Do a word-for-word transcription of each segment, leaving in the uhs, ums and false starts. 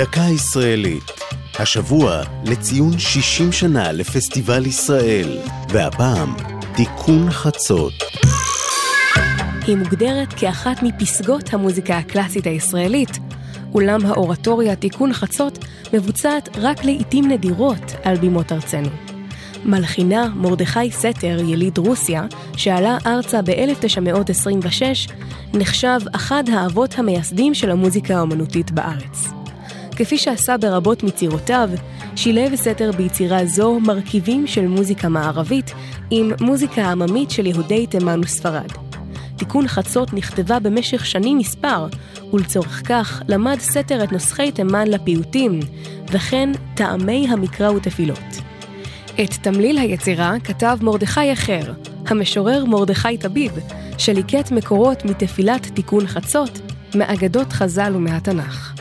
דקה ישראלית. השבוע לציון שישים שנה לפסטיבל ישראל, והפעם תיקון חצות. היא מוגדרת כאחת מפסגות המוזיקה הקלאסית הישראלית. אולם האורטוריה תיקון חצות מבוצעת רק לעתים נדירות על בימות ארצנו. מלחינה מרדכי סתר, יליד רוסיה, שעלה ארצה ב-אלף תשע מאות עשרים ושש, נחשב אחד האבות המייסדים של המוזיקה האמנותית בארץ. כפי שעשה ברבות מצירותיו, שילב סתר ביצירה זו מרכיבים של מוזיקה מערבית עם מוזיקה העממית של יהודי תימן וספרד. תיקון חצות נכתבה במשך שנים מספר, ולצורך כך למד סתר את נוסחי תימן לפיוטים, וכן טעמי המקרא ותפילות. את תמליל היצירה כתב מרדכי אחר, המשורר מרדכי תביב, שליקט מקורות מתפילת תיקון חצות, מאגדות חז"ל ומהתנ"ך.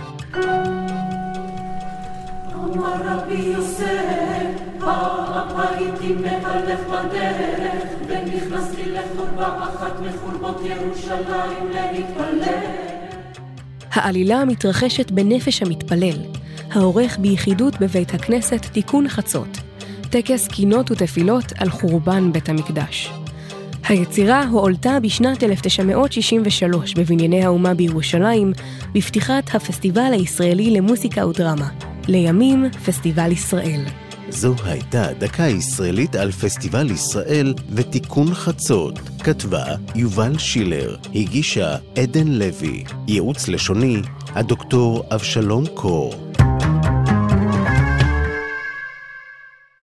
אמר רבי יוסף, הפעיתי מת הלך בדרך, ונכנסתי לחורבה אחת מחורבות ירושלים להתפלל. העלילה מתרחשת בנפש המתפלל, העורך ביחידות בבית הכנסת תיקון חצות, טקס קינות ותפילות על חורבן בית המקדש. היצירה הועלתה בשנת אלף תשע מאות שישים ושלוש בבנייני האומה בירושלים, בפתיחת הפסטיבל הישראלי למוסיקה ודרמה, לימים פסטיבל ישראל. זו הייתה דקה ישראלית על פסטיבל ישראל ותיקון חצות. כתבה יובל שילר, הגישה עדן לוי, ייעוץ לשוני הדוקטור אבשלום קור.